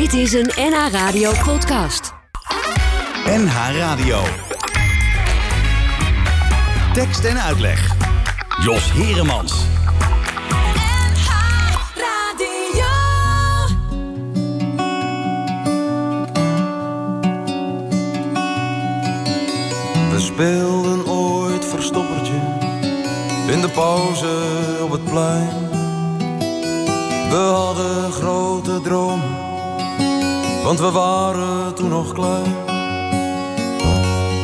Dit is een NH Radio podcast. NH Radio. Tekst en uitleg. Jos Heremans. NH Radio. We speelden ooit verstoppertje in de pauze op het plein. We hadden grote dromen, want we waren toen nog klein.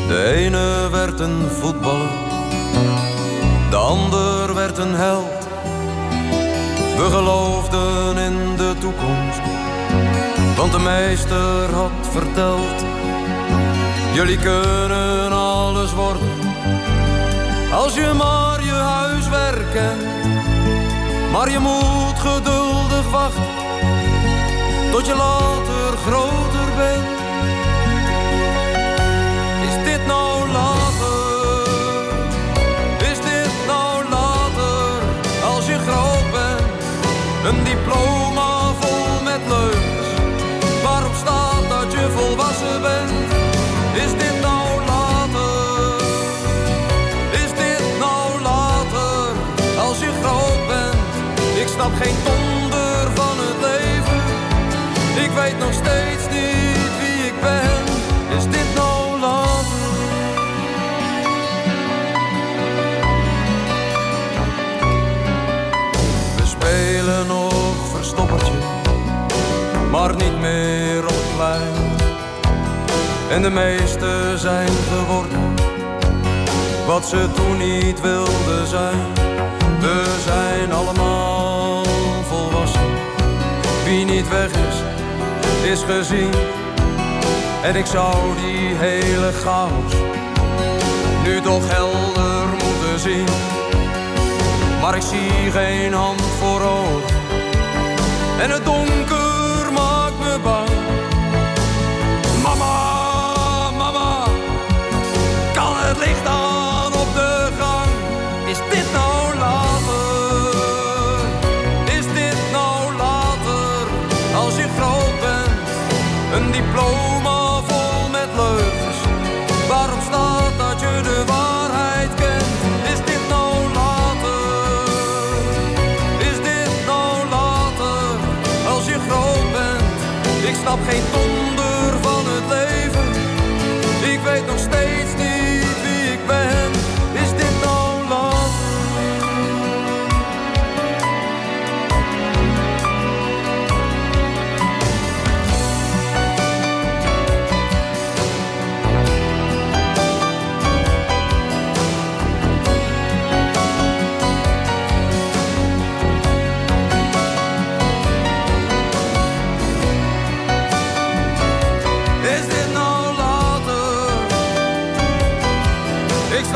De ene werd een voetballer, de ander werd een held. We geloofden in de toekomst, want de meester had verteld: jullie kunnen alles worden, als je maar je huiswerk kent. Maar je moet geduldig wachten, tot je later groter bent. Is dit nou later? Is dit nou later? Als je groot bent, een diploma vol met leuks, waarop staat dat je volwassen bent. Is dit nou later? Is dit nou later? Als je groot bent. Ik snap geen donder van het leven. Ik weet nog steeds niet wie ik ben. Is dit nou later? We spelen nog verstoppertje, maar niet meer op plein. En de meesten zijn geworden wat ze toen niet wilden zijn. We zijn allemaal. Wie niet weg is, is gezien. En ik zou die hele chaos nu toch helder moeten zien. Maar ik zie geen hand voor oog. En het donker maakt me bang. Mama, mama, kan het licht aan op de gang? Is dit nou later? Een diploma vol met leugens, waarop staat dat je de waarheid kent. Is dit nou later? Is dit nou later? Als je groot bent, ik snap geen donder van het leven. Ik weet nog steeds niet wie ik ben. Is dit nou later?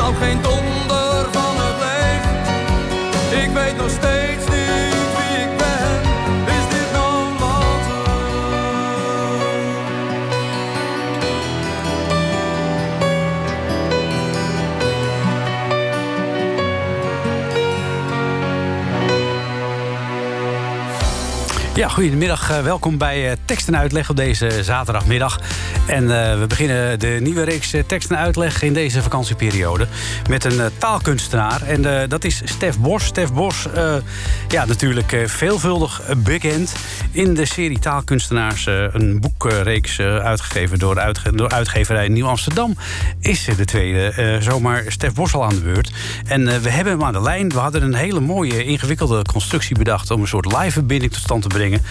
Op geen donder van het leven. Ik weet nog steeds niet wie ik ben. Is dit nou later? Ja, goedemiddag. Welkom bij Tekst en Uitleg op deze zaterdagmiddag. En we beginnen de nieuwe reeks tekst en uitleg in deze vakantieperiode met een taalkunstenaar. En dat is Stef Bos. Stef Bos, ja, natuurlijk veelvuldig bekend in de serie Taalkunstenaars. Een boekreeks uitgegeven door uitgeverij Nieuw Amsterdam. Is de tweede zomaar Stef Bos al aan de beurt. En we hebben hem aan de lijn. We hadden een hele mooie, ingewikkelde constructie bedacht om een soort live verbinding tot stand te brengen.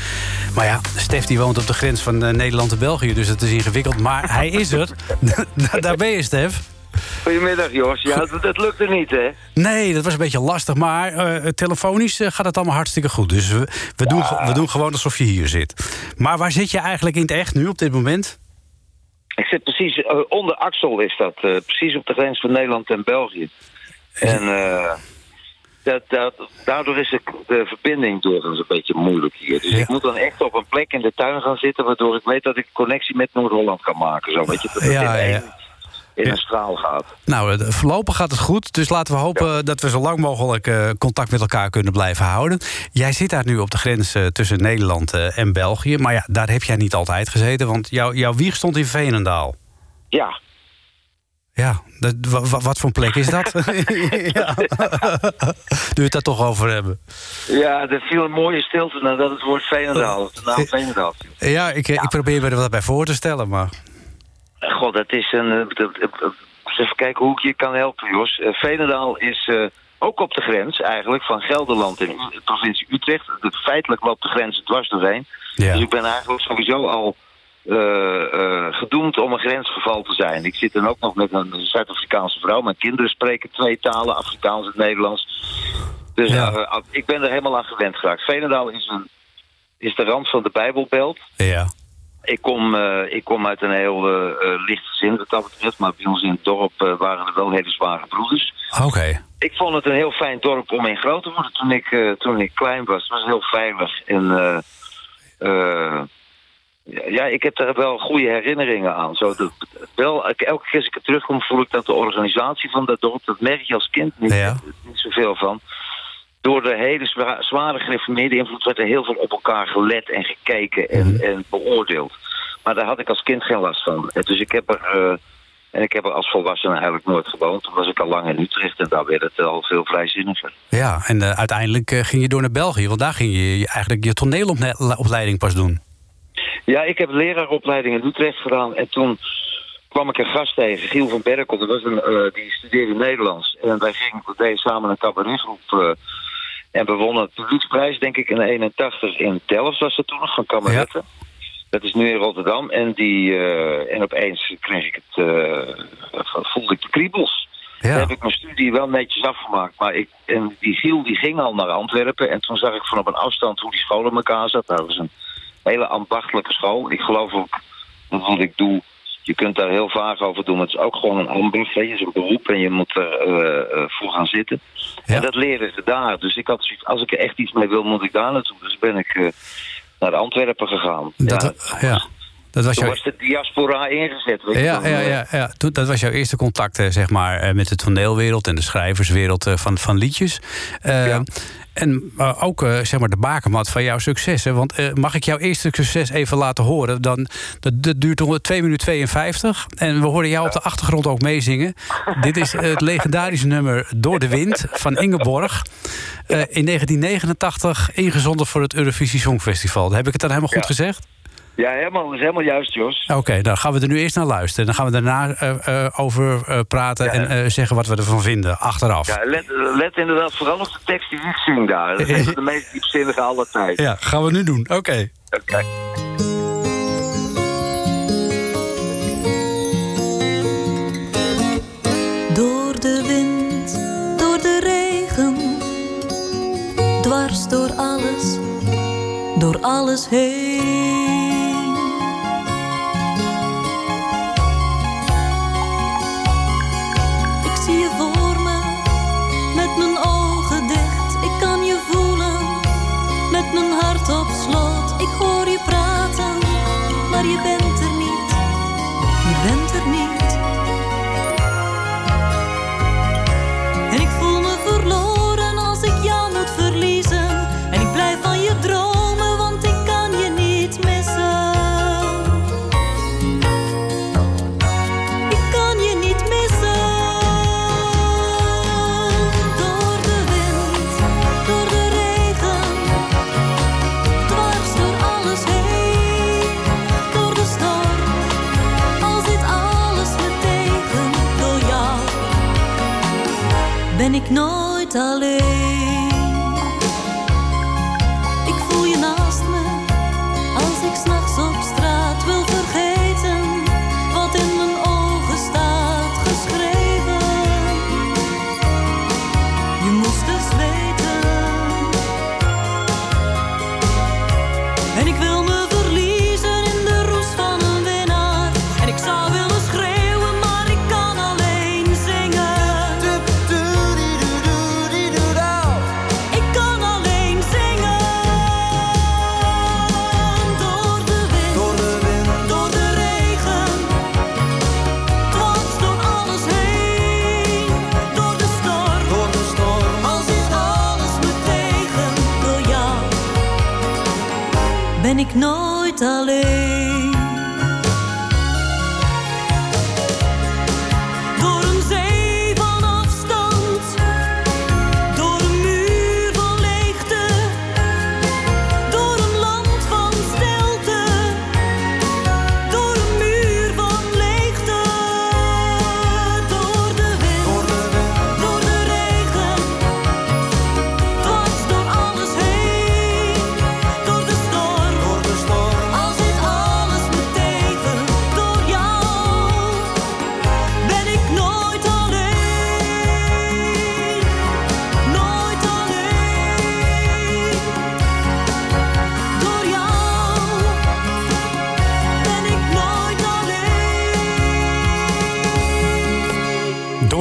Maar ja, Stef die woont op de grens van Nederland en België, dus dat is ingewikkeld. Maar hij is er. Daar ben je, Stef. Goedemiddag, Jos. Ja, dat lukte niet, hè? Nee, dat was een beetje lastig. Maar telefonisch gaat het allemaal hartstikke goed. Dus we doen gewoon alsof je hier zit. Maar waar zit je eigenlijk in het echt nu op dit moment? Ik zit precies onder Axel, is dat. Precies op de grens van Nederland en België. En daardoor is de verbinding doorgaans een beetje moeilijk hier. Dus ik moet dan echt op een plek in de tuin gaan zitten, waardoor ik weet dat ik connectie met Noord-Holland kan maken. Zo, weet je, dat in een straal gaat. Nou, voorlopig gaat het goed. Dus laten we hopen dat we zo lang mogelijk contact met elkaar kunnen blijven houden. Jij zit daar nu op de grens tussen Nederland en België. Maar ja, daar heb jij niet altijd gezeten. Want jouw wieg stond in Veenendaal. Ja. Ja, wat voor een plek is dat? Nu we het daar toch over hebben. Ja, er viel een mooie stilte nadat het woord Veenendaal, de naam Veenendaal viel. Ja, ik probeer me er wat bij voor te stellen, maar... God, dat is een... Even kijken hoe ik je kan helpen, Jos. Veenendaal is ook op de grens eigenlijk van Gelderland in de provincie Utrecht. Feitelijk loopt de grens dwars doorheen. Ja. Dus ik ben eigenlijk sowieso al... gedoemd om een grensgeval te zijn. Ik zit dan ook nog met een Zuid-Afrikaanse vrouw. Mijn kinderen spreken twee talen, Afrikaans en Nederlands. Dus ik ben er helemaal aan gewend geraakt. Veenendaal is de rand van de Bijbelbelt. Ja. Ik kom uit een heel licht gezin wat dat betreft, maar bij ons in het dorp waren er wel hele zware broeders. Okay. Ik vond het een heel fijn dorp om in groot te worden toen ik klein was. Het was heel veilig en... ja, ik heb daar wel goede herinneringen aan. Elke keer als ik er terugkom voel ik dat de organisatie van dat dorp... dat merk je als kind niet zoveel van. Door de hele zware gereformeerde invloed... werd er heel veel op elkaar gelet en gekeken en beoordeeld. Maar daar had ik als kind geen last van. Dus ik heb er als volwassene eigenlijk nooit gewoond. Toen was ik al lang in Utrecht en daar werd het al veel vrijzinniger. Ja, en uiteindelijk ging je door naar België... want daar ging je eigenlijk je toneelopleiding pas doen. Ja, ik heb leraaropleiding in Utrecht gedaan en toen kwam ik een gast tegen, Giel van Berkel. Dat was die studeerde Nederlands en we deden samen een cabaretgroep en we wonnen de Lietprijs, denk ik, in 1981 in Delft was dat toen nog, van Cameretten. Ja. Dat is nu in Rotterdam en opeens kreeg ik het, voelde ik de kriebels. Ja. Daar heb ik mijn studie wel netjes afgemaakt. Maar die Giel die ging al naar Antwerpen en toen zag ik vanop een afstand hoe die school in elkaar zat. Nou, dat was een hele ambachtelijke school. Ik geloof ook dat wat ik doe, je kunt daar heel vaag over doen. Het is ook gewoon een ambacht, het is een beroep en je moet er voor gaan zitten. Ja. En dat leren ze daar. Dus ik had zoiets, als ik er echt iets mee wil, moet ik daar naartoe. Dus ben ik naar Antwerpen gegaan. Toen was de diaspora ingezet. Dat was jouw eerste contact zeg maar, met de toneelwereld en de schrijverswereld van liedjes. En ook zeg maar de bakermat van jouw successen. Want mag ik jouw eerste succes even laten horen? Dat duurt 2 minuten 52. En we horen jou op de achtergrond ook meezingen. Dit is het legendarische nummer Door de Wind van Ingeborg. In 1989 ingezonden voor het Eurovisie Songfestival. Heb ik het dan helemaal goed gezegd? Ja, dat is helemaal juist, Jos. Oké, dan gaan we er nu eerst naar luisteren. Dan gaan we daarna over praten en zeggen wat we ervan vinden, achteraf. Ja, let inderdaad vooral op de tekst die ik zing daar. Dat is de meest diepzinnige aller tijd. Ja, gaan we nu doen. Oké. Door de wind, door de regen, dwars door alles heen. Op slot, ik hoor je praten, maar je bent er niet, je bent er niet. En ik voel me verloren als ik jou moet verliezen. En ik blijf van je dromen, want ik kan je niet missen. Ik kan je niet missen. Door de wind, door de ben ik nooit alleen. Ik voel je naast me, als ik 's nachts op straat wil vergeten wat in mijn ogen staat geschreven. Je moest dus weten. En ik wil me verliezen in de roes van een winnaar. En ik zou willen schreeuwen.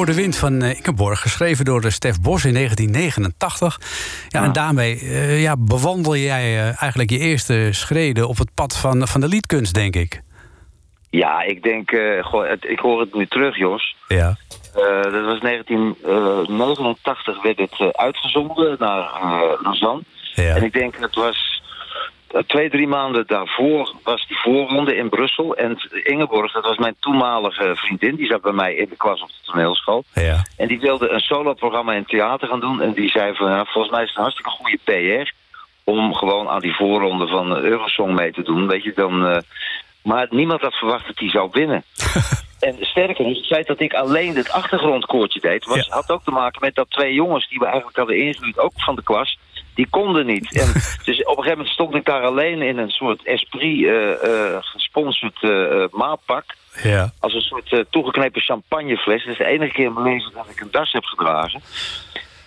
De wind van Ingeborg, geschreven door Stef Bos in 1989. Ja, ja. En daarmee bewandel jij eigenlijk je eerste schreden op het pad van de liedkunst, denk ik. Ja, ik denk, ik hoor het nu terug, Jos. Ja. Dat was 1989 werd het uitgezonden naar Lausanne. Ja. En ik denk, het was 2-3 maanden daarvoor was die voorronde in Brussel. En Ingeborg, dat was mijn toenmalige vriendin. Die zat bij mij in de klas op de toneelschool. Ja. En die wilde een solo-programma in theater gaan doen. En die zei van, nou, volgens mij is het een hartstikke goede PR... om gewoon aan die voorronde van Eurosong mee te doen. Weet je, dan... Maar niemand had verwacht dat die zou winnen. En sterker nog, het feit dat ik alleen het achtergrondkoortje deed... had ook te maken met dat 2 jongens die we eigenlijk hadden ingehuurd, ook van de klas... Die konden niet. En dus op een gegeven moment stond ik daar alleen in een soort Esprit-gesponsord maatpak. Ja. Als een soort toegeknepen champagnefles. Dat is de enige keer in mijn leven dat ik een das heb gedragen.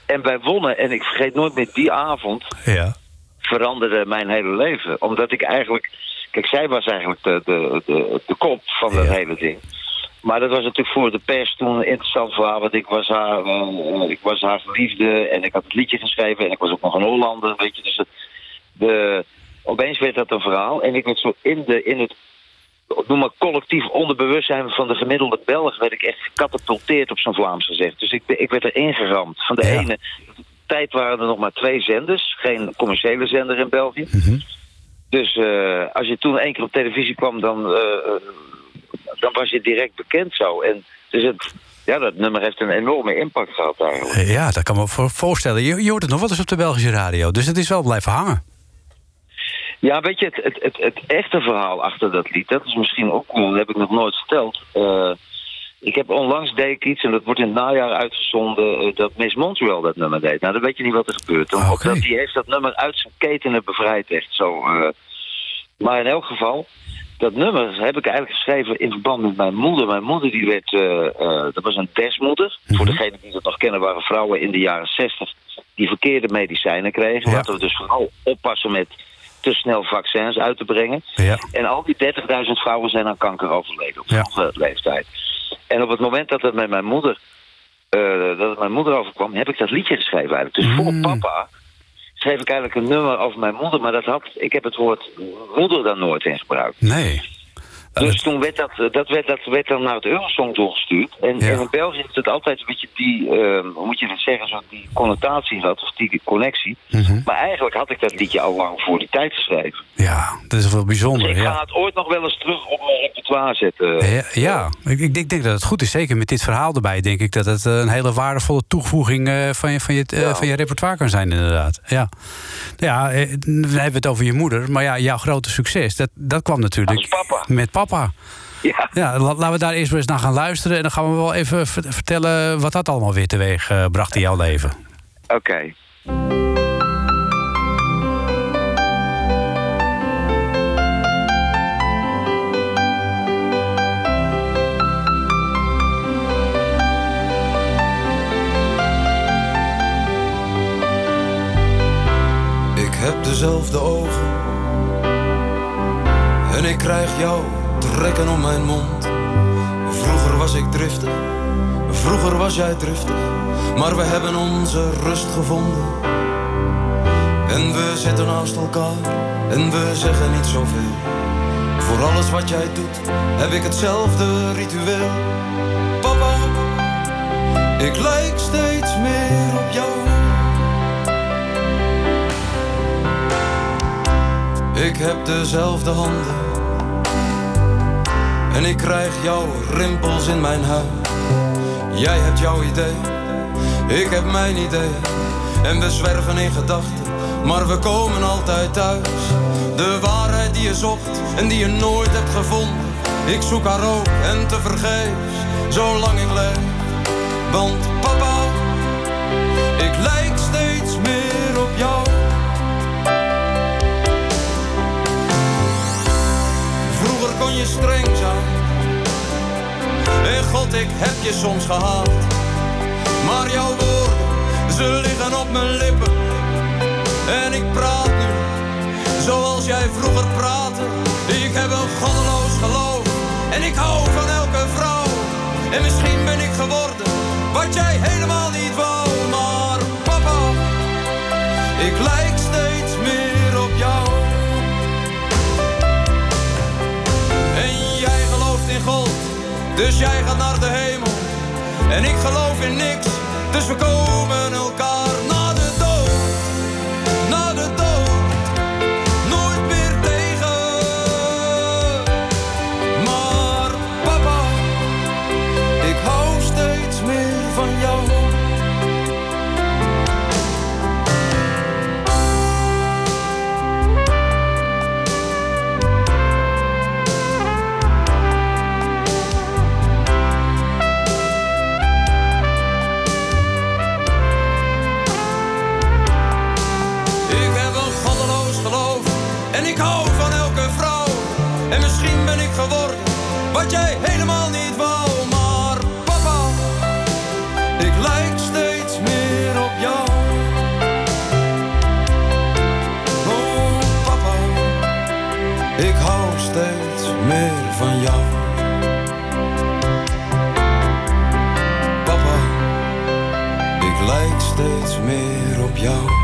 En wij wonnen. En ik vergeet nooit meer die avond. Ja. Veranderde mijn hele leven. Omdat ik eigenlijk... Kijk, zij was eigenlijk de kop van dat hele ding. Maar dat was natuurlijk voor de pers toen interessant verhaal. Want ik was haar verliefde en ik had het liedje geschreven. En ik was ook nog een Hollander, weet je. Dus opeens werd dat een verhaal. En ik werd zo in het noem maar collectief onderbewustzijn van de gemiddelde Belg... werd ik echt gecatapulteerd op zijn Vlaams gezegd. Dus ik werd er ingeramd. Van de ene tijd waren er nog maar 2 zenders. Geen commerciële zender in België. Mm-hmm. Dus als je toen 1 keer op televisie kwam, dan was je direct bekend zo. En dus dat nummer heeft een enorme impact gehad eigenlijk. Ja, dat kan me voorstellen. Je hoort het nog wel eens op de Belgische radio. Dus het is wel blijven hangen. Ja, weet je, het echte verhaal achter dat lied... dat is misschien ook cool, dat heb ik nog nooit verteld. Ik heb onlangs deed ik iets, en dat wordt in het najaar uitgezonden... dat Miss Montreal dat nummer deed. Nou, dan weet je niet wat er gebeurt. Ah, okay. Die heeft dat nummer uit zijn ketenen bevrijd, echt zo. Maar in elk geval... Dat nummer heb ik eigenlijk geschreven in verband met mijn moeder. Mijn moeder die werd, dat was een testmoeder. Mm-hmm. Voor degenen die dat nog kennen waren vrouwen in de jaren 60... die verkeerde medicijnen kregen. Laten we dus vooral oppassen met te snel vaccins uit te brengen. Ja. En al die 30.000 vrouwen zijn aan kanker overleden op vroege leeftijd. En op het moment dat het met mijn moeder, overkwam... heb ik dat liedje geschreven eigenlijk. Dus voor papa... schreef ik eigenlijk een nummer over mijn moeder... maar ik heb het woord moeder dan nooit in gebruikt. Nee. Dus toen werd dan naar het Eurosong doorgestuurd. En in België heeft het altijd een beetje die... hoe moet je dat zeggen, zo die connotatie had... of die connectie. Mm-hmm. Maar eigenlijk had ik dat liedje al lang voor die tijd geschreven. Ja, dat is wel bijzonder. Dus ik ga het ooit nog wel eens terug op mijn repertoire zetten. Ik denk dat het goed is. Zeker met dit verhaal erbij denk ik... dat het een hele waardevolle toevoeging van je repertoire kan zijn inderdaad. Ja, ja, dan hebben we het over je moeder. Maar ja, jouw grote succes, dat kwam natuurlijk... Als papa. Met papa. Ja. Ja, laten we daar eerst maar eens naar gaan luisteren... en dan gaan we wel even vertellen wat dat allemaal weer teweeg bracht in jouw leven. Oké. Ik heb dezelfde ogen... en ik krijg jou... trekken om mijn mond. Vroeger was ik driftig, vroeger was jij driftig, maar we hebben onze rust gevonden. En we zitten naast elkaar en we zeggen niet zoveel. Voor alles wat jij doet heb ik hetzelfde ritueel. Papa, ik lijk steeds meer op jou. Ik heb dezelfde handen ik krijg jouw rimpels in mijn huid. Jij hebt jouw idee, ik heb mijn idee. En we zwerven in gedachten, maar we komen altijd thuis. De waarheid die je zocht en die je nooit hebt gevonden. Ik zoek haar ook en tevergeefs, zolang ik leef. Want papa, ik lijk steeds meer op jou. Vroeger kon je streng zijn. En God, ik heb je soms gehaat. Maar jouw woorden, ze liggen op mijn lippen. En ik praat nu, zoals jij vroeger praatte. Ik heb een goddeloos geloof. En ik hou van elke vrouw. En misschien ben ik geworden wat jij helemaal niet wou. Maar papa, ik lijk steeds meer op jou. En jij gelooft in God, dus jij gaat naar de hemel. En ik geloof in niks, dus we komen elkaar na de dood. Na de dood. Ik hou van elke vrouw. En misschien ben ik geworden wat jij helemaal niet wou. Maar papa, ik lijk steeds meer op jou. Oh papa, ik hou steeds meer van jou. Papa, ik lijk steeds meer op jou.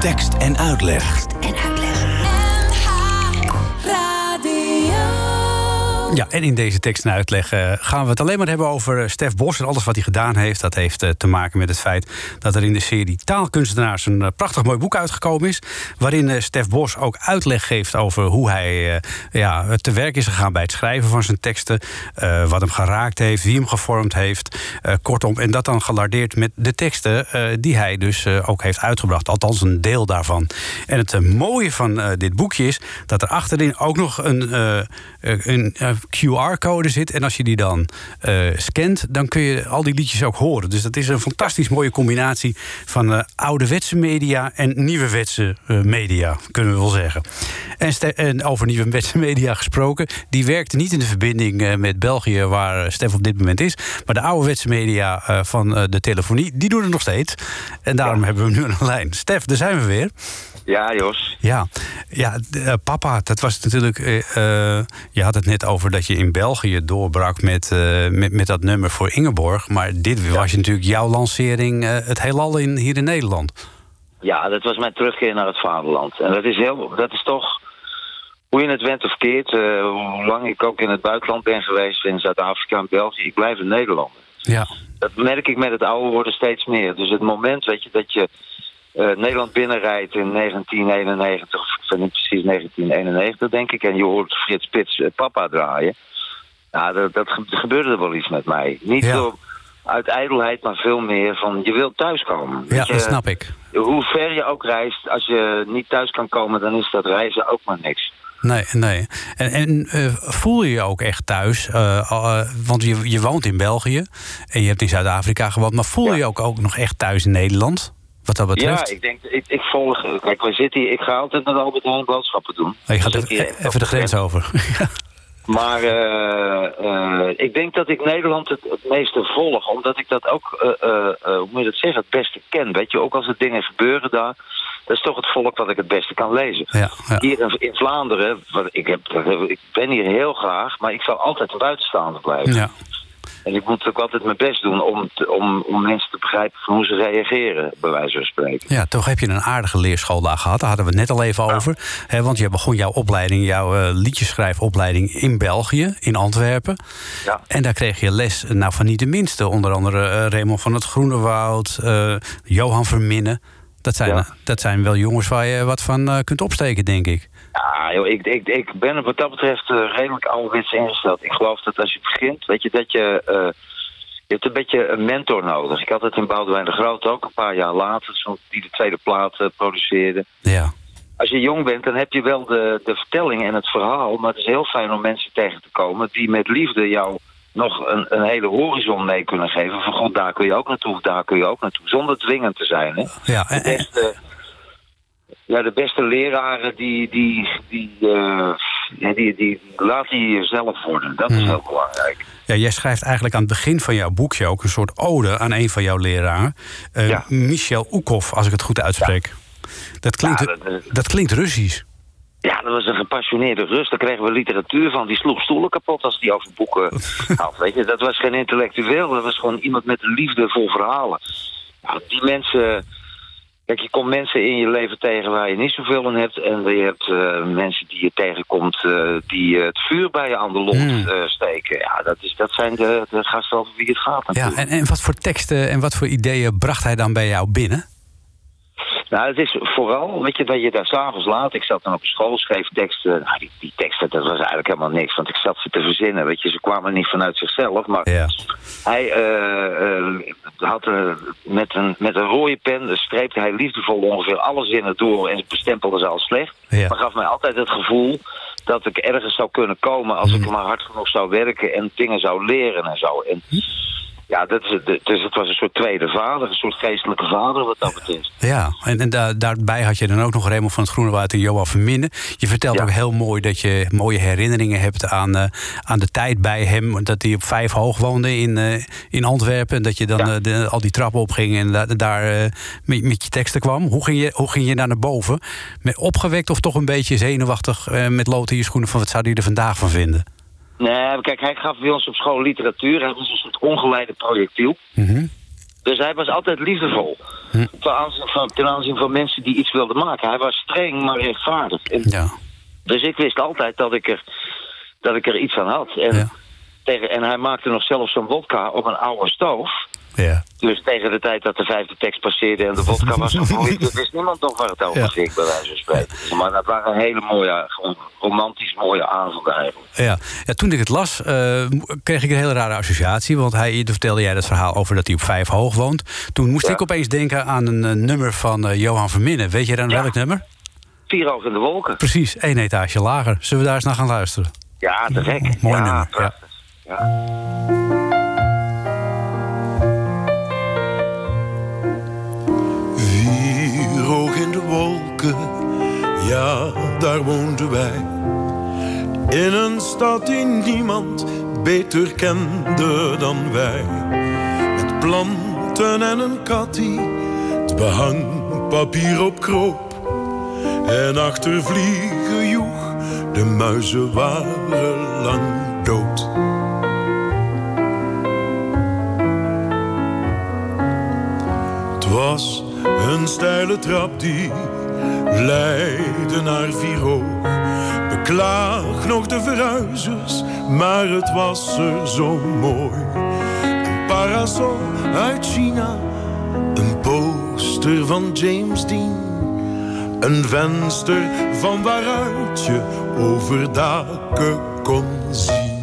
Tekst en uitleg. NH Radio. Ja, en in deze tekst en uitleg gaan we het alleen maar hebben over Stef Bos en alles wat hij gedaan heeft. Dat heeft te maken met het feit dat er in de serie Taalkunstenaars een prachtig mooi boek uitgekomen is, waarin Stef Bos ook uitleg geeft over hoe hij te werk is gegaan bij het schrijven van zijn teksten, wat hem geraakt heeft, wie hem gevormd heeft, kortom. En dat dan gelardeerd met de teksten die hij dus ook heeft uitgebracht. Althans een deel daarvan. En het mooie van dit boekje is dat er achterin ook nog een QR-code zit. En als je die dan scant, dan kun je al die liedjes ook horen. Dus dat is een fantastisch mooie combinatie van ouderwetse media en nieuwewetse media, kunnen we wel zeggen. En over nieuwewetse media gesproken, die werkt niet in de verbinding met België, waar Stef op dit moment is. Maar de ouderwetse media van de telefonie, die doen het nog steeds. En daarom hebben we hem nu aan de lijn. Stef, daar zijn we weer. Ja, Jos. Ja, papa, dat was natuurlijk. Je had het net over dat je in België doorbrak met dat nummer voor Ingeborg. Maar dit was natuurlijk jouw lancering, het heelal hier in Nederland. Ja, dat was mijn terugkeer naar het vaderland. En dat is toch, hoe je het went of keert, hoe lang ik ook in het buitenland ben geweest, in Zuid-Afrika en België, ik blijf een Nederlander. Ja. Dat merk ik met het ouder worden steeds meer. Dus het moment dat je Nederland binnenrijdt in 1991, of ik vind het precies 1991 denk ik, en je hoort Frits Spits papa draaien. Nou, dat gebeurde er wel iets met mij. Niet uit ijdelheid, maar veel meer van je wilt thuiskomen. Ja, dat snap ik. Hoe ver je ook reist, als je niet thuis kan komen, dan is dat reizen ook maar niks. Nee. En voel je je ook echt thuis? Want je woont in België en je hebt in Zuid-Afrika gewoond, maar voel je ook nog echt thuis in Nederland? Wat dat betreft? Ja, ik volg. Kijk, wij zitten hier. Ik ga altijd naar de Albert Heijn boodschappen doen. Je gaat even de grens over. Maar ik denk dat ik Nederland het meeste volg, omdat ik dat ook, hoe moet je dat zeggen, het beste ken. Weet je, ook als er dingen gebeuren daar, dat is toch het volk dat ik het beste kan lezen. Ja. Hier in Vlaanderen, ik ben hier heel graag, maar ik zal altijd een buitenstaander blijven. Ja. En ik moet ook altijd mijn best doen om mensen te begrijpen van hoe ze reageren, bij wijze van spreken. Ja, toch heb je een aardige leerschooldag gehad. Daar hadden we het net al even over. Hè, want je begon jouw opleiding, jouw liedjeschrijfopleiding in België, in Antwerpen. Ja. En daar kreeg je les van niet de minste. Onder andere Raymond van het Groenewoud, Johan Verminnen. Dat zijn wel jongens waar je wat van kunt opsteken, denk ik. Ja, joh, ik ben wat dat betreft redelijk ouderwets ingesteld. Ik geloof dat als je begint, weet je, dat je... Je hebt een beetje een mentor nodig. Ik had het in Boudewijn de Groot ook een paar jaar later, die de tweede plaat produceerde. Ja. Als je jong bent, dan heb je wel de vertelling en het verhaal, maar het is heel fijn om mensen tegen te komen die met liefde jou nog een hele horizon mee kunnen geven. Van god, daar kun je ook naartoe, daar kun je ook naartoe. Zonder dwingend te zijn, hè? Ja, de beste leraren die laat die zelf worden. Dat is heel belangrijk. Ja, jij schrijft eigenlijk aan het begin van jouw boekje ook een soort ode aan een van jouw leraren. Michel Oekhoff, als ik het goed uitspreek. Ja. Dat klinkt Russisch. Ja, dat was een gepassioneerde Rus. Daar kregen we literatuur van. Die sloeg stoelen kapot als die over boeken had. Weet je, dat was geen intellectueel. Dat was gewoon iemand met een liefde voor verhalen. Nou, die mensen... Kijk, je komt mensen in je leven tegen waar je niet zoveel aan hebt. En je hebt mensen die je tegenkomt die het vuur bij je aan de lont steken. Ja, dat zijn de gasten over wie het gaat natuurlijk. Ja, en wat voor teksten en wat voor ideeën bracht hij dan bij jou binnen? Nou, het is vooral, weet je, dat je daar s'avonds laat... Ik zat dan op school, schreef teksten. Nou, die teksten, dat was eigenlijk helemaal niks. Want ik zat ze te verzinnen, weet je. Ze kwamen niet vanuit zichzelf. Maar ja. hij had met een rode pen streepte hij liefdevol ongeveer alle zinnen door... en bestempelde ze als slecht. Ja. Maar gaf mij altijd het gevoel dat ik ergens zou kunnen komen... als ik maar hard genoeg zou werken en dingen zou leren en zo. En... Ja, dus het was een soort tweede vader, een soort geestelijke vader, wat dat betreft. Ja, en daarbij had je dan ook nog Raymond van het Groenewoud en Johan Verminnen. Je vertelt ook heel mooi dat je mooie herinneringen hebt aan de tijd bij hem. Dat hij op 5 hoog woonde in Antwerpen. En dat je dan al die trappen opging en daar met je teksten kwam. Hoe ging je daar naar boven? Opgewekt of toch een beetje zenuwachtig met lood in je schoenen van wat zou hij er vandaag van vinden? Nee, kijk, hij gaf bij ons op school literatuur. Hij was een soort ongeleide projectiel. Dus hij was altijd liefdevol. Ten aanzien van mensen die iets wilden maken. Hij was streng, maar rechtvaardig. Dus ik wist altijd dat ik er iets aan had. En hij maakte nog zelfs zo'n wodka op een oude stoof. Ja. Dus tegen de tijd dat de 5e tekst passeerde en de vodka was gevoerd, wist niemand nog waar het over ging, bij wijze van spreken. Maar dat waren hele mooie, gewoon romantisch mooie avonden eigenlijk. Ja, toen ik het las, kreeg ik een hele rare associatie. Want toen vertelde jij dat verhaal over dat hij op 5 hoog woont. Toen moest ik opeens denken aan een nummer van Johan Verminnen. Weet je dan welk nummer? 4 hoog in de wolken. Precies, 1 etage lager. Zullen we daar eens naar gaan luisteren? Ja, te gek. Mooi nummer, ja. Hoog in de wolken, ja, daar woonden wij. In een stad die niemand beter kende dan wij. Met planten en een kattie, het behang papier op kroop. En achter vliegen joeg, de muizen waren lang dood. Het was een steile trap die leidde naar 4 hoog. Beklaag nog de verhuizers, maar het was er zo mooi. Een parasol uit China, een poster van James Dean. Een venster van waaruit je over daken kon zien.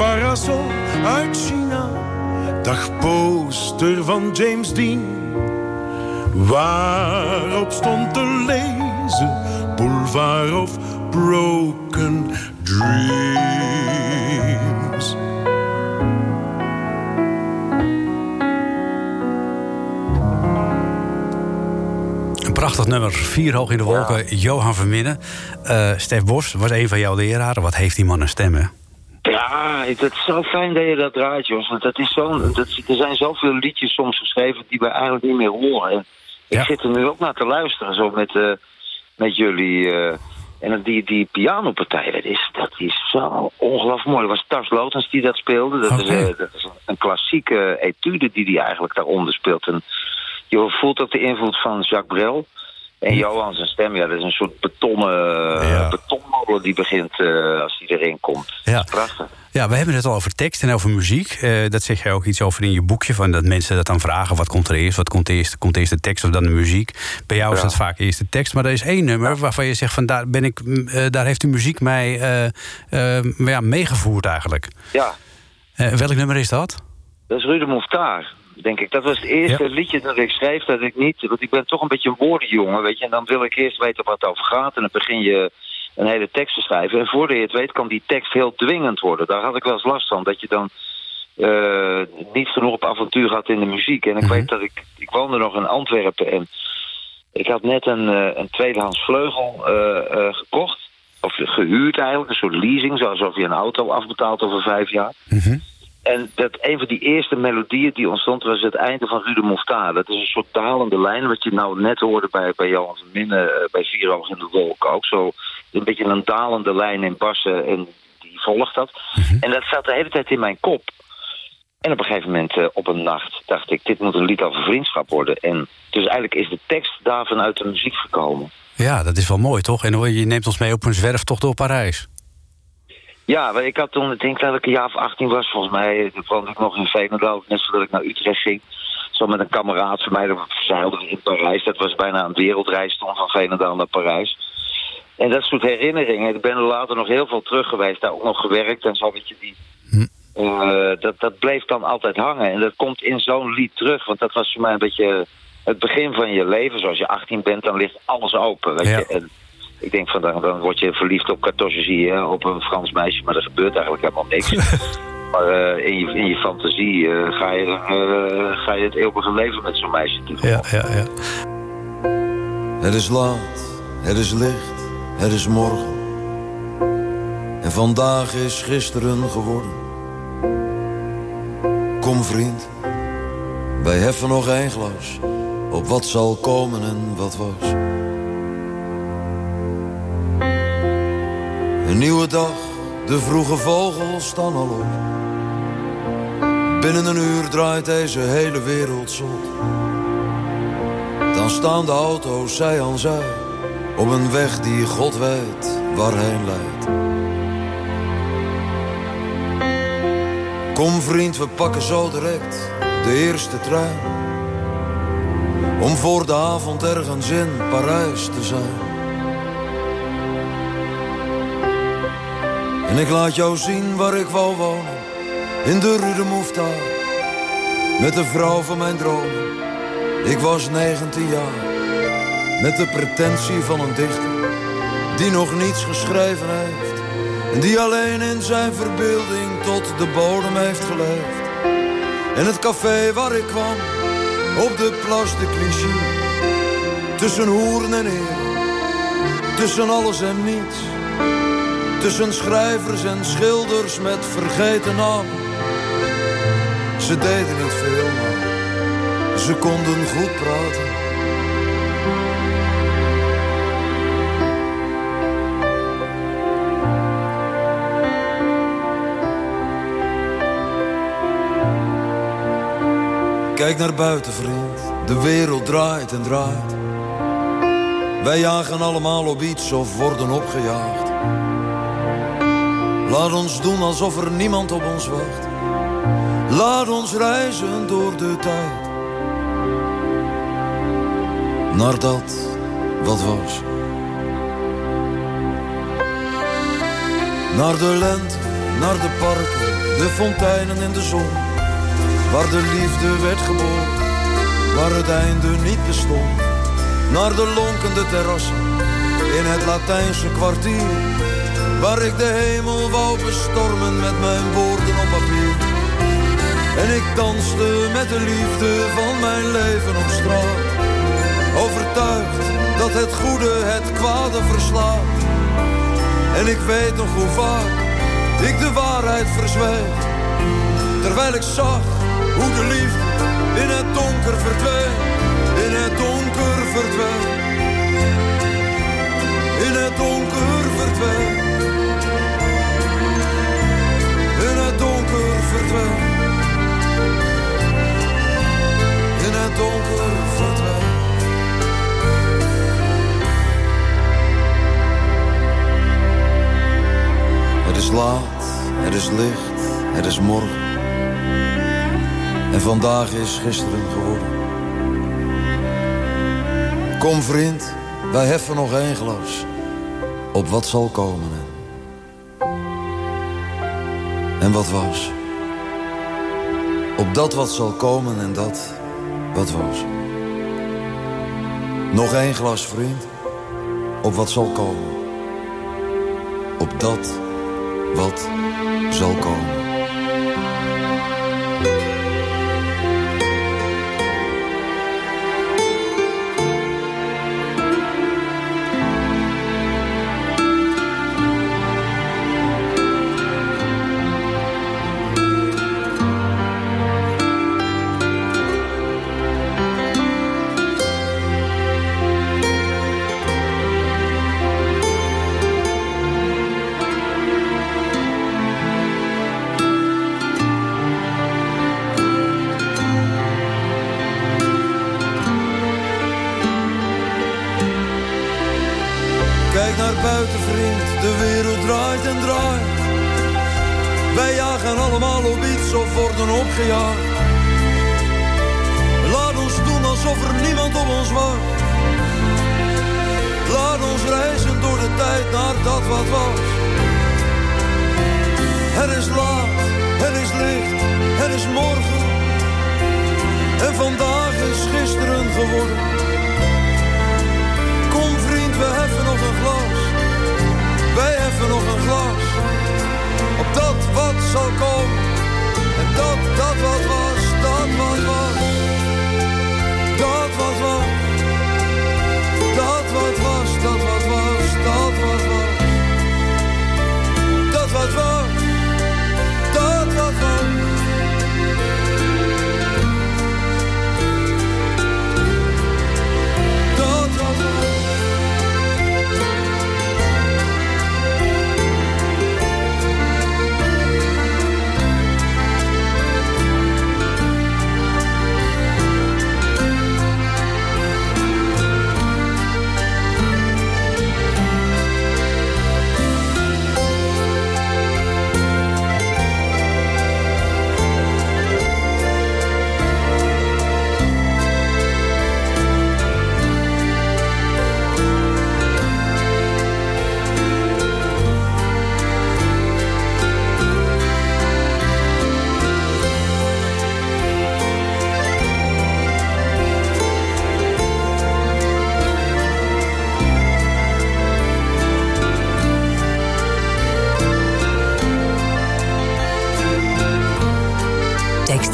parasol uit China, dagposter van James Dean, waarop stond te lezen Boulevard of Broken Dreams. Een prachtig nummer, 4 hoog in de wolken, ja. Johan Verminnen. Stef Bos was een van jouw leraren. Wat heeft die man een stem, hè? Ja, het is zo fijn dat je dat draait, Jos. Want dat is er zijn zoveel liedjes soms geschreven die we eigenlijk niet meer horen. Ik zit er nu ook naar te luisteren, zo met jullie. En die pianopartij, dat is zo ongelooflijk mooi. Dat was Tars Lotens die dat speelde. Dat is een klassieke etude die hij eigenlijk daaronder speelt. En je voelt ook de invloed van Jacques Brel. En Johan zijn stem, dat is een soort betonmolen die begint als hij erin komt. Ja. Dat is prachtig. Ja, we hebben het al over tekst en over muziek. Dat zeg jij ook iets over in je boekje, van dat mensen dat dan vragen. Wat komt er eerst? Komt eerst de tekst of dan de muziek? Bij jou is dat vaak eerst de tekst. Maar er is één nummer waarvan je zegt, van daar heeft de muziek mij meegevoerd eigenlijk. Ja. Welk nummer is dat? Dat is Rue de Mouftard. Denk ik. Dat was het eerste liedje dat ik schreef, dat ik niet... Want ik ben toch een beetje een woordenjongen, weet je. En dan wil ik eerst weten wat het over gaat. En dan begin je een hele tekst te schrijven. En voordat je het weet, kan die tekst heel dwingend worden. Daar had ik wel eens last van. Dat je dan niet genoeg op avontuur gaat in de muziek. En ik weet dat ik woonde nog in Antwerpen. En ik had net een tweedehands vleugel gekocht. Of gehuurd eigenlijk. Een soort leasing. Alsof je een auto afbetaalt over 5 jaar. En dat een van die eerste melodieën die ontstond was het einde van Rue de Mouftard. Dat is een soort dalende lijn, wat je nou net hoorde bij Johan Verminnen, bij 4 Hoog in de Wolken ook. Zo een beetje een dalende lijn in bassen en die volgt dat. En dat zat de hele tijd in mijn kop. En op een gegeven moment op een nacht dacht ik, dit moet een lied over vriendschap worden. En dus eigenlijk is de tekst daarvan uit de muziek gekomen. Ja, dat is wel mooi toch? En hoor, je neemt ons mee op een zwerftocht door Parijs. Ja, maar ik had toen, ik denk dat ik een jaar of 18 was, volgens mij. Toen woonde ik nog in Veenendaal, net voordat ik naar Utrecht ging. Zo met een kameraad van mij, dat zeilde in Parijs. Dat was bijna een wereldreis toen, van Veenendaal naar Parijs. En dat soort herinneringen. Ik ben er later nog heel veel terug geweest, daar ook nog gewerkt en zo, weet je, die... Dat bleef dan altijd hangen. En dat komt in zo'n lied terug, want dat was voor mij een beetje het begin van je leven. Zoals je 18 bent, dan ligt alles open, weet je. En, ik denk van, dan word je verliefd op 14, op een Frans meisje, maar er gebeurt eigenlijk helemaal niks. Maar in je fantasie ga je het eeuwige leven met zo'n meisje doen. Ja. Het is laat, het is licht, het is morgen. En vandaag is gisteren geworden. Kom vriend, wij heffen nog een glas op wat zal komen en wat was. Een nieuwe dag, de vroege vogels staan al op. Binnen een uur draait deze hele wereld zot. Dan staan de auto's zij aan zij, op een weg die God weet waarheen leidt. Kom vriend, we pakken zo direct de eerste trein, om voor de avond ergens in Parijs te zijn. En ik laat jou zien waar ik wou wonen, in de Rue de Mouftard, met de vrouw van mijn dromen. Ik was 19 jaar, met de pretentie van een dichter, die nog niets geschreven heeft, en die alleen in zijn verbeelding tot de bodem heeft geleefd. En het café waar ik kwam, op de Place de Clichy, tussen hoeren en eer, tussen alles en niets, tussen schrijvers en schilders met vergeten namen. Ze deden het veel, maar ze konden goed praten. Kijk naar buiten, vriend. De wereld draait en draait. Wij jagen allemaal op iets of worden opgejaagd. Laat ons doen alsof er niemand op ons wacht. Laat ons reizen door de tijd, naar dat wat was. Naar de lente, naar de parken, de fonteinen en de zon. Waar de liefde werd geboren, waar het einde niet bestond. Naar de lonkende terrassen, in het Latijnse kwartier. Waar ik de hemel wou bestormen met mijn woorden op papier. En ik danste met de liefde van mijn leven op straat. Overtuigd dat het goede het kwade verslaat. En ik weet nog hoe vaak ik de waarheid verzweeg. Terwijl ik zag hoe de liefde in het donker verdween. In het donker verdween. In het donker verdween. In het donker verdween. In het donker verdween. Het is laat, het is licht, het is morgen. En vandaag is gisteren geworden. Kom vriend, wij heffen nog één glas op wat zal komen. En wat was. Op dat wat zal komen en dat wat was. Nog één glas vriend, op wat zal komen. Op dat wat zal komen. Laat ons doen alsof er niemand op ons wacht. Laat ons reizen door de tijd naar dat wat was. Het is laat, het is licht, het is morgen. En vandaag is gisteren geworden. Kom vriend, we heffen nog een glas. Wij heffen nog een glas. Op dat wat zal komen. En dat wat was, dat wat was. Dat wat was. Dat wat was, dat wat was, dat wat was. Dat wat was. Dat wat was. Dat wat was.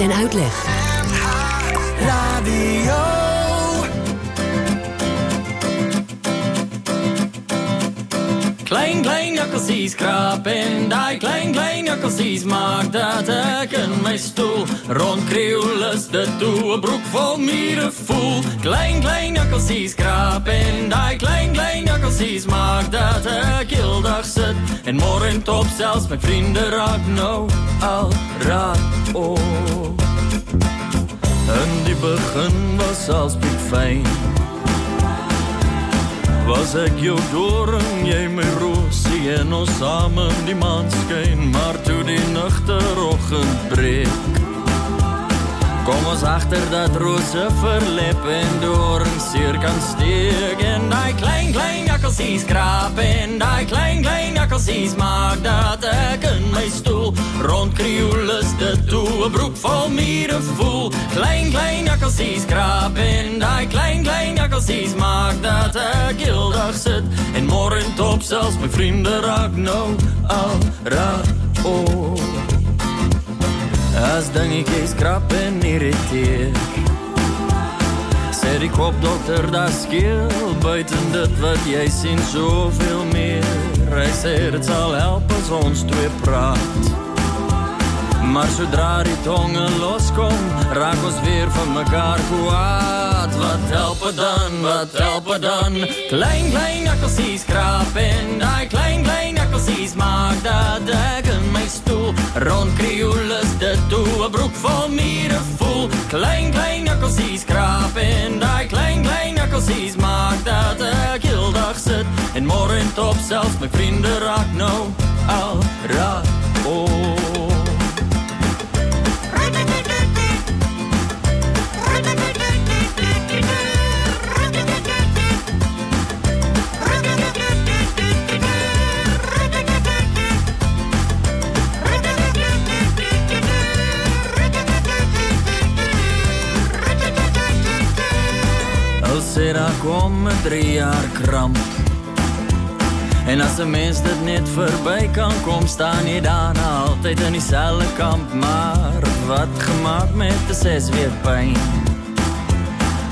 En uitleg. NH Radio. Klein, klein jackelsies, krap in die. Klein, klein jackelsies, maak dat ik in mijn stoel rondkrieuw, lust de toe, broek vol mieren voel. Klein, klein jackelsies, krap in die. Klein, klein jackelsies, maak dat ik heel dag zit. En morgen top zelfs mijn vrienden raak nou al raar. Oh. En die begin was als piekfijn. Was ik jou doorn, jij mijn roosie en ons samen die maan schijn. Maar toen die nachterochtend breek, Kom eens achter dat rozenverlip en doornsuur kan steken. En die klein akkelsies kraap en die klein akkelsies maakt dat ik in mijn stoel rondkrioel is de toe, broek vol mieren voel. Klein akkelsies kraap en die klein akkelsies maakt dat ik heel dag zit. En morgen top zelfs mijn vrienden raak nou al raak op. Als dingetjes krap en irriteer, zeg ik op dokter, dat scheelt buiten dit wat jij ziet zoveel meer. Hij zegt het zal helpen als ons twee praat, maar zodra die tongen loskomt, raak ons weer van elkaar kwaad. Wat helpen dan? Klein akkelsies krap en die klein akkelsies maakt dat ik in mijn stoel rondkrioel is de toe, broek vol mieren voel. Klein akkelsies krap en die klein akkelsies maakt dat ik heel dag zit. En morgen top zelfs mijn vrienden raak nou al raak op. Daar komen 3 jaar kramp. En als een mens dit niet voorbij kan komen, staan je dan altijd in diezelfde kamp. Maar wat gemaakt met de 6 weer pijn.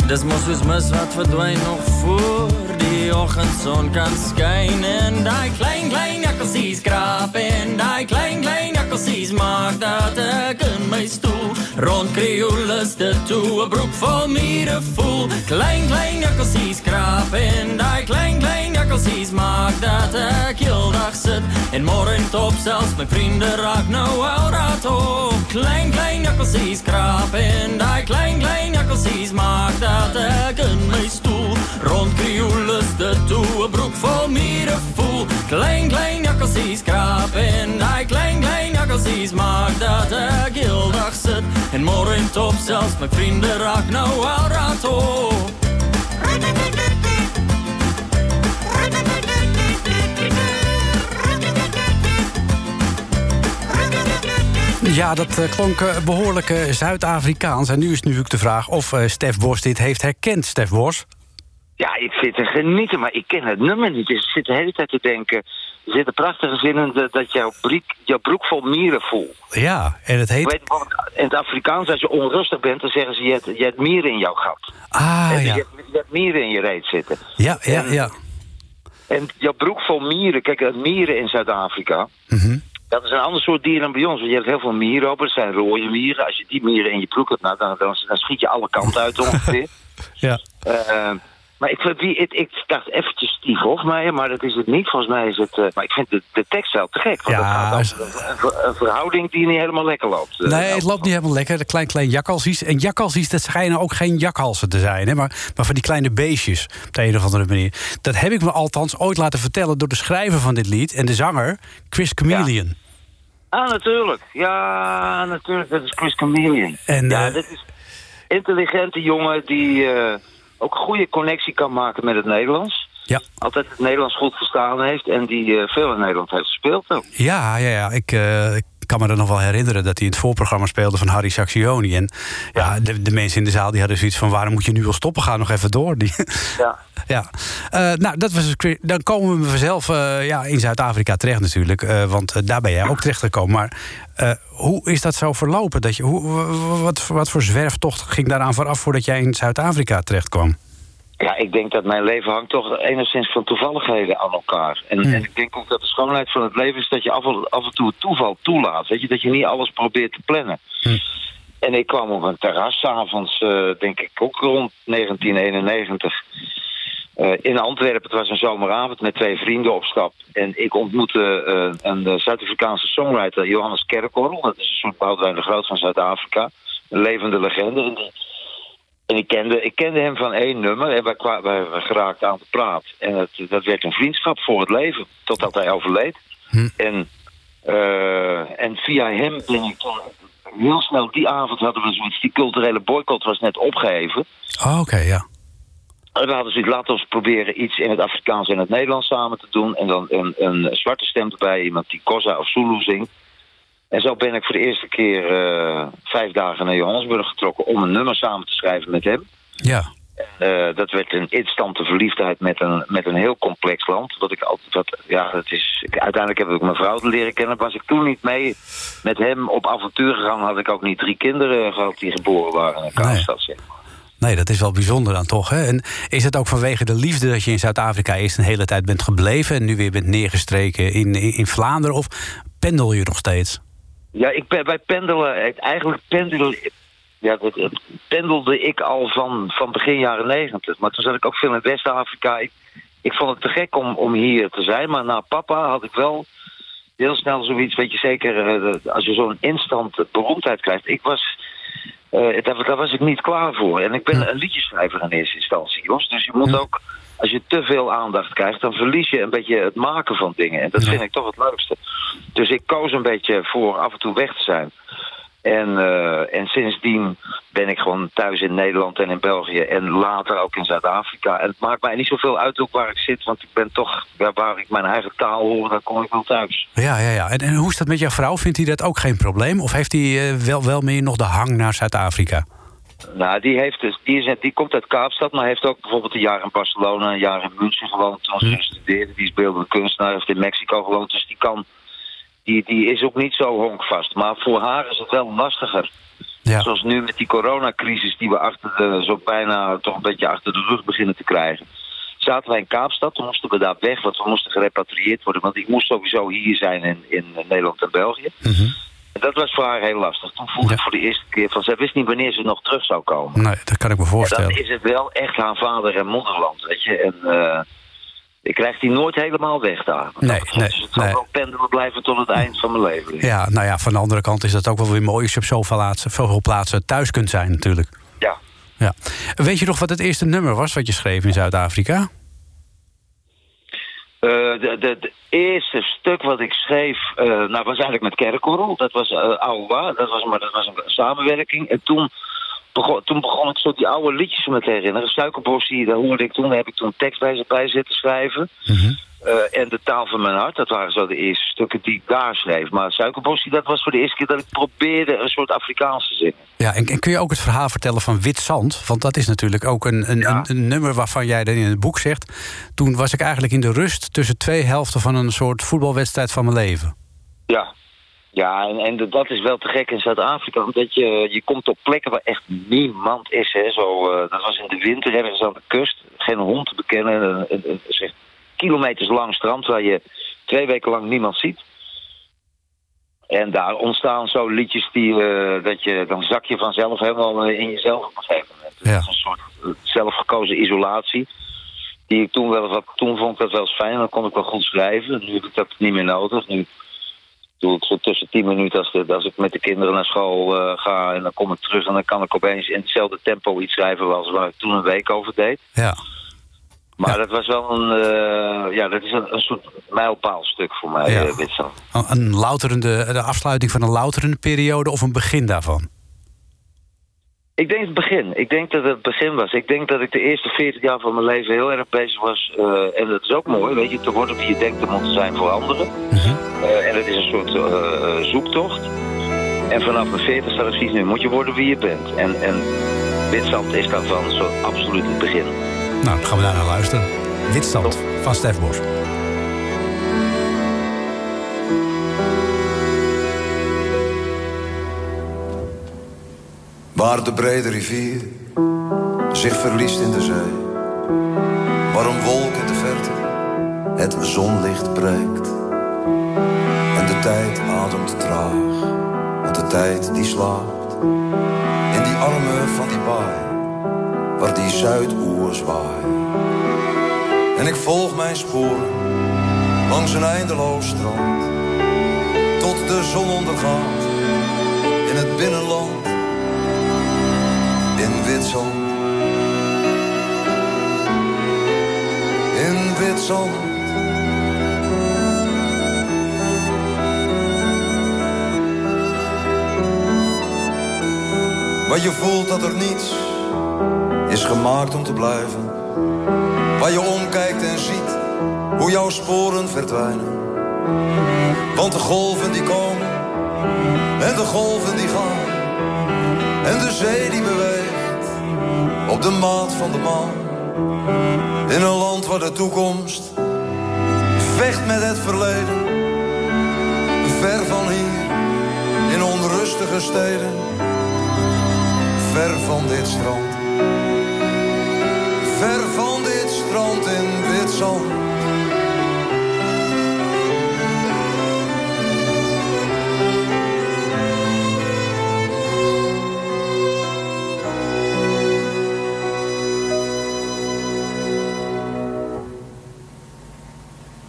Dus moest dus mis wat verdwijnt nog voor die ochtendzon kan schijnen. En die klein akkelsies krap en die klein akkelsies maakt dat ik in mijn stoel rondkrioel is de toe, een broek vol mieren voel. Klein akkelsies krap en die klein akkelsies maakt dat ik heel dag zit. En morgen top zelfs mijn vrienden raak nou al raad op. Klein akkelsies krap en die klein akkelsies maakt dat ik in mijn stoel rondkrioel is de toe, een broek vol mieren voel. Klein akkelsies krap en die klein akkelsies maakt dat ik heel dag zit. En morgen top zelfs mijn vrienden raak nou al raad op. Ja, dat klonk behoorlijk Zuid-Afrikaans. En nu is natuurlijk de vraag of Stef Bos dit heeft herkend, Stef Bos. Ja, ik zit te genieten, maar ik ken het nummer niet. Dus ik zit de hele tijd te denken, er zitten prachtige zinnen dat jouw broek vol mieren voelt. Ja, en het heet... Weet je, in het Afrikaans, als je onrustig bent, dan zeggen ze, je hebt mieren in jouw gat. Ah, en ja. Je hebt mieren in je reet zitten. Ja. En jouw broek vol mieren, kijk, mieren in Zuid-Afrika... Mm-hmm. Dat is een ander soort dier dan bij ons. Want je hebt heel veel mieren op. Er zijn rode mieren. Als je die mieren in je broek hebt, nou, dan schiet je alle kanten uit ongeveer. Ja. Maar ik dacht eventjes Stef Hofmeijer, maar dat is het niet. Volgens mij is het... maar ik vind de tekst wel te gek. Want ja, dat gaat een verhouding die niet helemaal lekker loopt. Nee, het loopt niet helemaal lekker. De klein jakhalsies. En jakhalsies, dat schijnen ook geen jakhalzen te zijn. Hè? Maar van die kleine beestjes, op de een of andere manier. Dat heb ik me althans ooit laten vertellen door de schrijver van dit lied... en de zanger, Chris Chameleon. Ja. Ah, natuurlijk. Ja, natuurlijk. Dat is Chris Chameleon. En, ja, dat is intelligente jongen die... ook goede connectie kan maken met het Nederlands. Ja. Altijd het Nederlands goed verstaan heeft... en die veel in Nederland heeft gespeeld ook. Ja. Ik kan me er nog wel herinneren... dat hij het voorprogramma speelde van Harry Saxioni. En ja, de mensen in de zaal die hadden zoiets van... waarom moet je nu al stoppen? Ga nog even door. Ja. Nou, dat was het. Dan komen we vanzelf in Zuid-Afrika terecht natuurlijk. Want daar ben jij ook terecht gekomen. Maar hoe is dat zo verlopen? Wat voor zwerftocht ging daaraan vooraf... voordat jij in Zuid-Afrika terecht kwam? Ja, ik denk dat mijn leven hangt toch enigszins van toevalligheden aan elkaar. En ik denk ook dat de schoonheid van het leven is dat je af en toe toeval toelaat. Weet je, dat je niet alles probeert te plannen. En ik kwam op een terras 's avonds, denk ik ook rond 1991... in Antwerpen. Het was een zomeravond met 2 vrienden op stap. En ik ontmoette een Zuid-Afrikaanse songwriter, Johannes Kerkorrel. Dat is een soort Boudewijn de Groot van Zuid-Afrika. Een levende legende. En ik kende hem van 1 nummer en wij geraakten aan de praat. En dat werd een vriendschap voor het leven, totdat hij overleed. En via hem ben ik toen heel snel, die avond hadden we zoiets, die culturele boycott was net opgeheven. Oh, oké, ja. En we hadden zoiets, laten we proberen iets in het Afrikaans en het Nederlands samen te doen. En dan een zwarte stem erbij, iemand die Xhosa of Zulu zingt. En zo ben ik voor de eerste keer 5 dagen naar Johannesburg getrokken om een nummer samen te schrijven met hem. Ja. Dat werd een instante verliefdheid met een heel complex land. Wat ik altijd, uiteindelijk heb ik mijn vrouw te leren kennen. Was ik toen niet mee met hem op avontuur gegaan, had ik ook niet 3 kinderen gehad die geboren waren in Kaapstad, zeg maar. Nee, dat is wel bijzonder dan toch, hè? En is het ook vanwege de liefde dat je in Zuid-Afrika eerst een hele tijd bent gebleven en nu weer bent neergestreken in Vlaanderen? Of pendel je nog steeds? Ja, pendelde ik al van begin jaren 90. Maar toen zat ik ook veel in West-Afrika. Ik vond het te gek om hier te zijn. Maar na papa had ik wel heel snel zoiets, weet je zeker, als je zo'n instant beroemdheid krijgt. Daar was ik niet klaar voor. En ik ben een liedjeschrijver in eerste instantie, Jos. Dus je moet ook, als je te veel aandacht krijgt, dan verlies je een beetje het maken van dingen. En dat vind ik toch het leukste. Dus ik koos een beetje voor af en toe weg te zijn. En sindsdien ben ik gewoon thuis in Nederland en in België en later ook in Zuid-Afrika. En het maakt mij niet zoveel uit ook waar ik zit, want ik ben toch, waar ik mijn eigen taal hoor, daar kom ik wel thuis. Ja. En hoe is dat met jouw vrouw? Vindt hij dat ook geen probleem? Of heeft hij wel meer nog de hang naar Zuid-Afrika? Nou, die komt uit Kaapstad, maar heeft ook bijvoorbeeld een jaar in Barcelona, een jaar in München gewoond toen ze studeerde. Die is beeldende kunstenaar, heeft in Mexico gewoond, dus die kan... Die is ook niet zo honkvast. Maar voor haar is het wel lastiger. Ja. Zoals nu met die coronacrisis die we zo bijna toch een beetje achter de rug beginnen te krijgen. Zaten wij in Kaapstad, toen moesten we daar weg, want we moesten gerepatrieerd worden. Want ik moest sowieso hier zijn in Nederland en België. Mm-hmm. En dat was voor haar heel lastig. Toen voelde ik voor de eerste keer van, zij wist niet wanneer ze nog terug zou komen. Nee, dat kan ik me voorstellen. En dan is het wel echt haar vader en moederland, weet je. En... ik krijg die nooit helemaal weg daar. Nee. Dus het zal wel pendelen blijven tot het eind van mijn leven. Ja, nou ja, van de andere kant is dat ook wel weer mooi... als je op zoveel plaatsen thuis kunt zijn natuurlijk. Ja. Weet je nog wat het eerste nummer was wat je schreef in Zuid-Afrika? Het eerste stuk wat ik schreef... was eigenlijk met Kerkorrel. Dat was Aoua. Dat was een samenwerking. En toen begon ik zo die oude liedjes me te herinneren. Suikerbossie, daar hoorde ik toen. Daar heb ik toen tekst bij zitten schrijven. Mm-hmm. En De Taal van Mijn Hart, dat waren zo de eerste stukken die ik daar schreef. Maar Suikerbossie, dat was voor de eerste keer dat ik probeerde een soort Afrikaans te zingen. Ja, en kun je ook het verhaal vertellen van Wit Zand? Want dat is natuurlijk ook een nummer waarvan jij dan in het boek zegt... toen was ik eigenlijk in de rust tussen 2 helften van een soort voetbalwedstrijd van mijn leven. Ja, en dat is wel te gek in Zuid-Afrika. Omdat je komt op plekken waar echt niemand is. Hè? Dat was in de winter ergens aan de kust. Geen hond te bekennen. Zeg, kilometers lang strand waar je 2 weken lang niemand ziet. En daar ontstaan zo liedjes dan zak je vanzelf helemaal in jezelf op een gegeven moment. Ja. Dat is een soort zelfgekozen isolatie. Die ik toen vond ik dat wel eens fijn. Dan kon ik wel goed schrijven. Nu heb ik dat niet meer nodig. Nu... Zo tussen 10 minuten als ik met de kinderen naar school ga en dan kom ik terug... en dan kan ik opeens in hetzelfde tempo iets schrijven als waar ik toen een week over deed. Ja. Maar dat was wel een soort mijlpaalstuk voor mij. Ja. De afsluiting van een louterende periode of een begin daarvan? Ik denk het begin. Ik denk dat het begin was. Ik denk dat ik de eerste 40 jaar van mijn leven heel erg bezig was. En dat is ook mooi, weet je. Te worden wie je denkt om te zijn voor anderen. Mm-hmm. En het is een soort zoektocht. En vanaf mijn 40 staat het precies nu. Moet je worden wie je bent. En Wit Zand is daarvan zo absoluut het begin. Nou, dan gaan we daar naar luisteren. Wit Zand van Stef Bos. Waar de brede rivier zich verliest in de zee. Waar een wolk in de verte het zonlicht breekt. En de tijd ademt traag, want de tijd die slaapt. In die armen van die baai, waar die zuidoer zwaait. En ik volg mijn sporen langs een eindeloos strand. Tot de zon ondergaat in het binnenland. In wit zand, in wit zand. Wat je voelt dat er niets is gemaakt om te blijven. Waar je omkijkt en ziet hoe jouw sporen verdwijnen. Want de golven die komen en de golven die gaan. En de zee die beweegt op de maat van de maan. In een land waar de toekomst vecht met het verleden. Ver van hier, in onrustige steden. Ver van dit strand. Ver van dit strand in wit zand.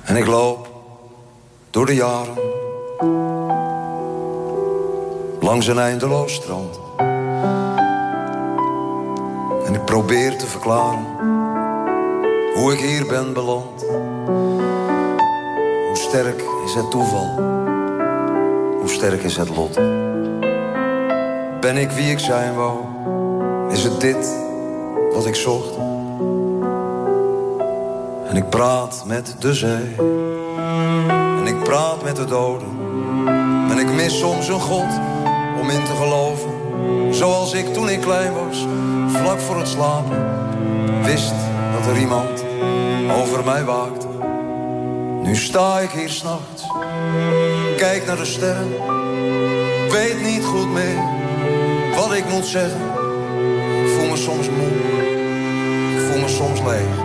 En ik loop door de jaren, langs een eindeloos strand. En ik probeer te verklaren hoe ik hier ben beland. Hoe sterk is het toeval? Hoe sterk is het lot? Ben ik wie ik zijn wou? Is het dit wat ik zocht? En ik praat met de zee. En ik praat met de doden. En ik mis soms een God om in te geloven. Zoals ik toen ik klein was, vlak voor het slapen, wist dat er iemand over mij waakt. Nu sta ik hier 's nachts, kijk naar de sterren. Weet niet goed meer wat ik moet zeggen. Ik voel me soms moe, ik voel me soms leeg.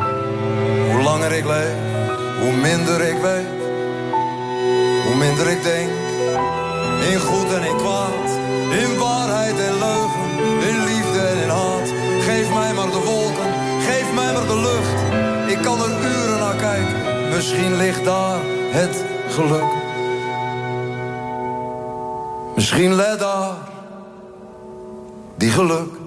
Hoe langer ik leef, hoe minder ik weet. Hoe minder ik denk, in goed en in kwaad. In waarheid en leugen, in liefde en in haat. Geef mij maar de wolken, geef mij maar de lucht. Ik kan er uren naar kijken, misschien ligt daar het geluk. Misschien ligt daar die geluk.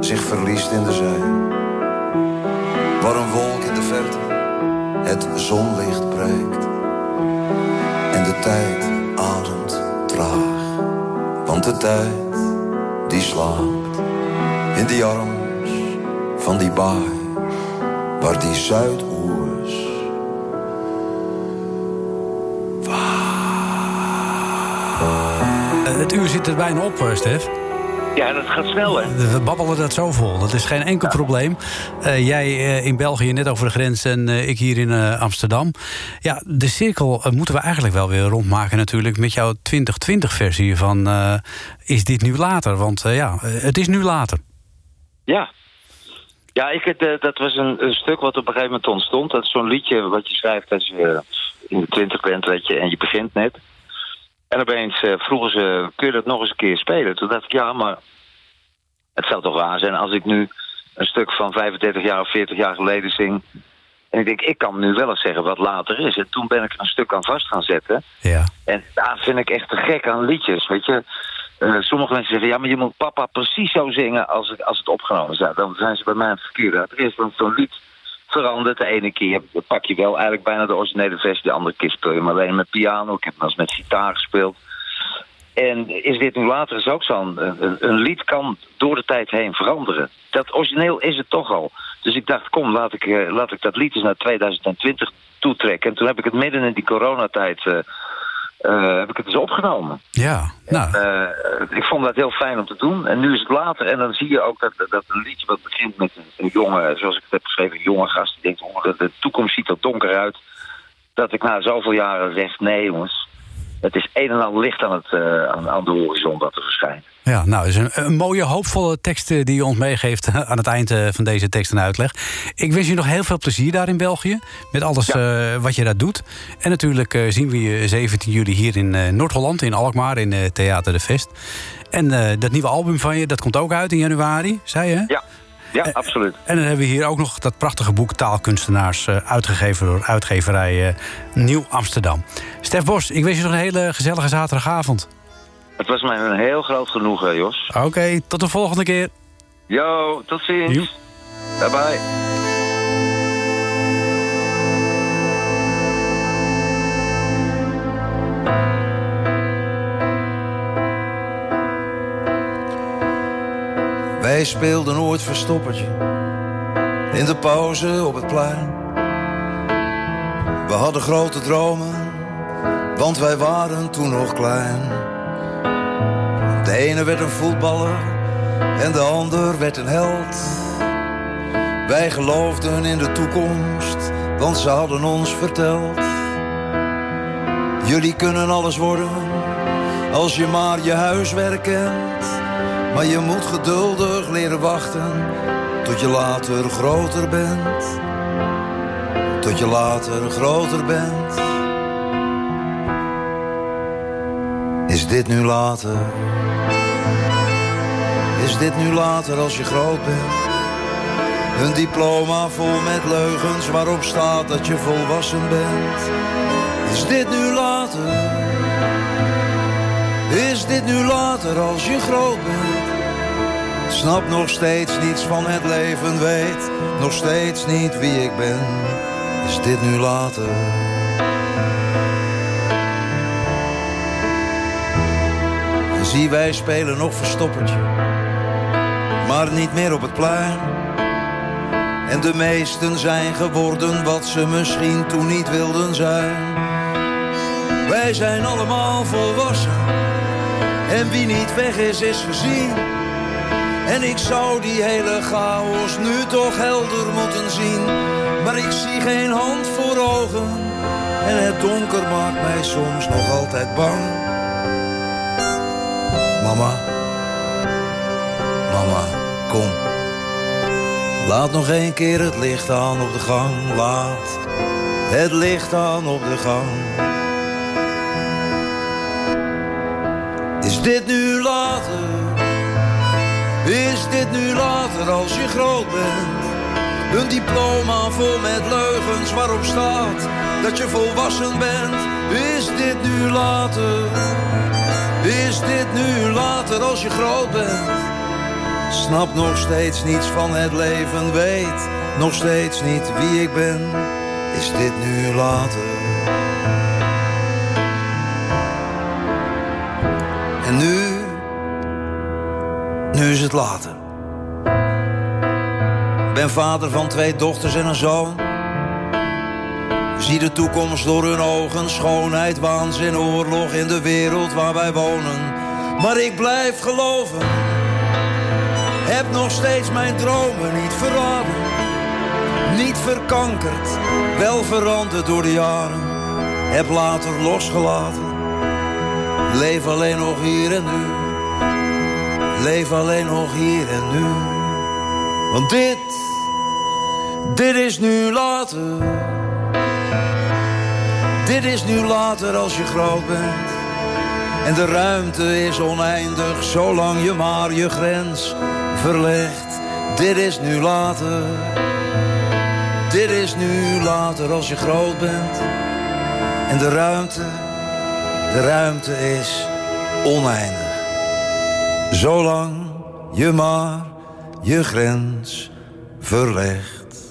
Zich verliest in de zee. Waar een wolk in de verte het zonlicht breekt. En de tijd ademt traag. Want de tijd die slaapt in die arms van die baai. Waar die Zuidoers waait. Het uur zit er bijna op, Stef. Ja, dat gaat snel, hè? We babbelen dat zo vol. Dat is geen enkel probleem. Jij in België net over de grens en ik hier in Amsterdam. Ja, de cirkel moeten we eigenlijk wel weer rondmaken natuurlijk... met jouw 2020-versie van is dit nu later? Want het is nu later. Ja. Ja, dat was een stuk wat op een gegeven moment ontstond. Dat is zo'n liedje wat je schrijft als je in de 20 bent, weet je, en je begint net. En opeens vroegen ze, kun je dat nog eens een keer spelen? Toen dacht ik, ja, maar het zou toch waar zijn als ik nu een stuk van 35 jaar of 40 jaar geleden zing. En ik denk, ik kan nu wel eens zeggen wat later is. En toen ben ik een stuk aan vast gaan zetten. Ja. En daar vind ik echt te gek aan liedjes, weet je. Sommige mensen zeggen, ja, maar je moet papa precies zo zingen als het opgenomen is. Dan zijn ze bij mij aan het verkeerde. Het is dan zo'n lied verandert. De ene keer pak je wel eigenlijk bijna de originele versie. De andere keer speel je maar alleen met piano. Ik heb wel eens met gitaar gespeeld. En is dit nu later is ook zo'n... Een lied kan door de tijd heen veranderen. Dat origineel is het toch al. Dus ik dacht, kom, laat ik dat lied eens naar 2020 toetrekken. En toen heb ik het midden in die coronatijd... heb ik het eens opgenomen. Ja, nou... ik vond dat heel fijn om te doen. En nu is het later. En dan zie je ook dat een liedje wat begint met een jonge... zoals ik het heb geschreven, een jonge gast... die denkt, oh, de toekomst ziet er donker uit. Dat ik na zoveel jaren zeg, nee jongens... het is een en ander licht aan de horizon dat er verschijnt. Ja, nou, is een mooie, hoopvolle tekst die je ons meegeeft... aan het eind van deze tekst en uitleg. Ik wens je nog heel veel plezier daar in België... met alles wat je daar doet. En natuurlijk zien we je 17 juli hier in Noord-Holland... in Alkmaar, in Theater de Vest. En dat nieuwe album van je, dat komt ook uit in januari, zei je? Ja. Ja, absoluut. En dan hebben we hier ook nog dat prachtige boek Taalkunstenaars... uitgegeven door uitgeverij Nieuw Amsterdam. Stef Bos, ik wens je nog een hele gezellige zaterdagavond. Het was mij een heel groot genoegen, Jos. Oké, tot de volgende keer. Yo, tot ziens. Bye-bye. speelden nooit verstoppertje in de pauze op het plein. We hadden grote dromen, want wij waren toen nog klein. De ene werd een voetballer en de ander werd een held. Wij geloofden in de toekomst, want ze hadden ons verteld: jullie kunnen alles worden, als je maar je huiswerk kent. Maar je moet geduldig leren wachten, tot je later groter bent. Tot je later groter bent. Is dit nu later? Is dit nu later als je groot bent? Een diploma vol met leugens waarop staat dat je volwassen bent. Is dit nu later? Is dit nu later als je groot bent? Snap nog steeds niets van het leven, weet nog steeds niet wie ik ben. Is dit nu later? Zie, wij spelen nog verstoppertje, maar niet meer op het plein. En de meesten zijn geworden wat ze misschien toen niet wilden zijn. Wij zijn allemaal volwassen. En wie niet weg is, is gezien. En ik zou die hele chaos nu toch helder moeten zien. Maar ik zie geen hand voor ogen. En het donker maakt mij soms nog altijd bang. Mama, mama, kom. Laat nog een keer het licht aan op de gang. Laat het licht aan op de gang. Is dit nu later? Is dit nu later als je groot bent? Een diploma vol met leugens waarop staat dat je volwassen bent. Is dit nu later? Is dit nu later als je groot bent? Snap nog steeds niets van het leven, weet nog steeds niet wie ik ben. Is dit nu later? En nu is het later. Ben vader van 2 dochters en een zoon. Zie de toekomst door hun ogen, schoonheid, waanzin, oorlog in de wereld waar wij wonen. Maar ik blijf geloven. Heb nog steeds mijn dromen niet verraden. Niet verkankerd, wel veranderd door de jaren. Heb later losgelaten. Leef alleen nog hier en nu. Leef alleen nog hier en nu. Want dit is nu later. Dit is nu later als je groot bent. En de ruimte is oneindig, zolang je maar je grens verlegt. Dit is nu later. Dit is nu later als je groot bent. En de ruimte is oneindig, zolang je maar je grens verlegt.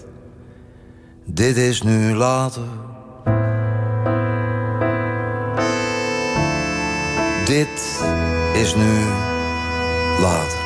Dit is nu later. Dit is nu later.